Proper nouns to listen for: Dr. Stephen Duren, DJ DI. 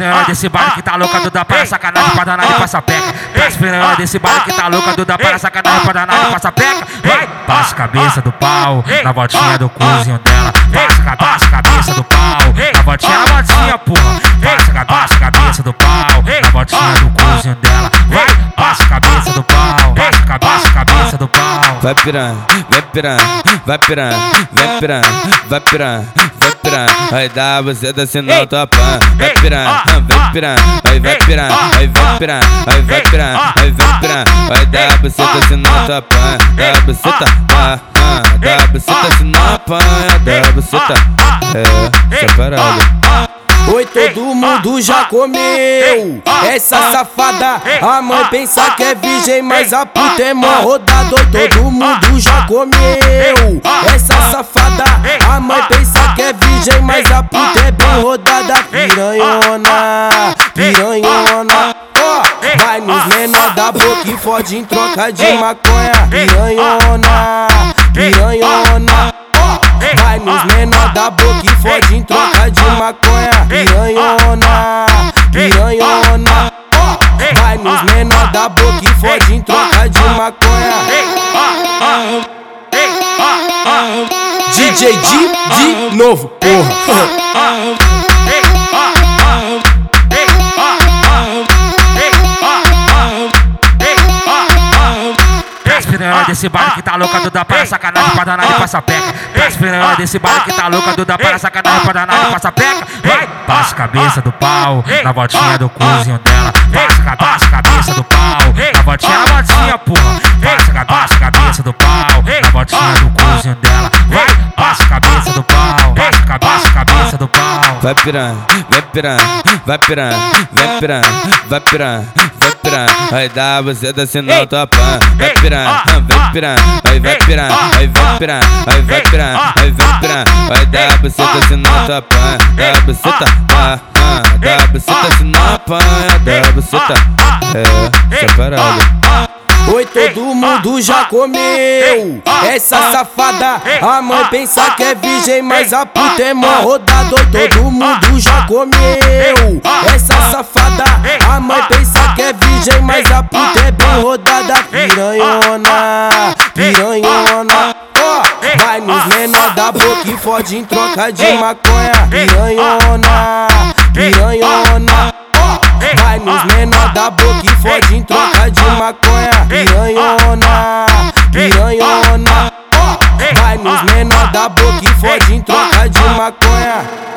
esperando desse baile que tá louca, Duda para sacanagem, pra danada e passa peca. Tá esperando desse baile que tá louca, Duda para sacanagem, pra danada e passa peca. Vai, baixa a cabeça do pau, na voltinha do cozinho dela. Baixa a cabeça do pau, na voltinha, porra. Baixa a cabeça do pau, na voltinha do cozinho dela. Vai, baixa a cabeça do pau, baixa a cabeça do pau. Vai pirando, vai pirando, vai pirando, vai pirando, vai pirando, vai pirando. Vai dar você da sinal tua pan. Vai pirando, vai pirando, vai pirando, vai pirando, vai pirando, vai pirando. Vai dar você da sinal tua pan. Dá você tá, dá você da sinal pan, dá você tá. É, separado. Oi, todo mundo já comeu essa safada. A mãe pensa que é virgem, mas a puta é mó rodada. Oi, todo mundo já comeu essa safada. A mãe pensa que é virgem, mas a puta é bem rodada. Piranhona, piranhona, oh, vai nos menor da boca e fode em troca de maconha. Piranhona, piranhona, oh, vai nos menor da boca e fode em troca de maconha. Piranhona, piranhona, oh, vai nos menor da boca e fode em troca de maconha. DJ DI de novo, porra. Tá esperando desse baile que tá louca, Duda para sacanagem, pra danada e passa peca. Tá esperando desse baile que tá louca, Duda para sacanagem, pra danada e passa peca. Vai, baixa a cabeça do pau, na voltinha do cozinho dela. Baixa a cabeça do pau, na voltinha, porra. Baixa a cabeça do pau, na voltinha do cozinho dela. Vai, baixa a cabeça do pau, baixa a cabeça do pau. Vai pirando, vai pirando, vai pirando, vai pirando, vai pirando, vai pirando. Vai dar você da sinal tua pan. Vai pirando, vai pirando, vai pirando, vai pirando, vai pirando, vai pirando. Vai dar você da sinal tua pan. Dá você tá, dá você da sinal pan. Dá você tá, é, separado. Oi, todo mundo já comeu essa safada. A mãe pensa que é virgem, mas a puta é mó rodada. Oi, todo mundo já comeu essa safada. A mãe pensa que é virgem, mas a puta é bem rodada. Piranhona, piranhona, oh, vai nos menor da boca e fode em troca de maconha. Piranhona, piranhona, oh, vai nos menor da boca e fode em troca de maconha. Piranhona, piranhona, oh, vai nos menor da boca e fode em troca de maconha.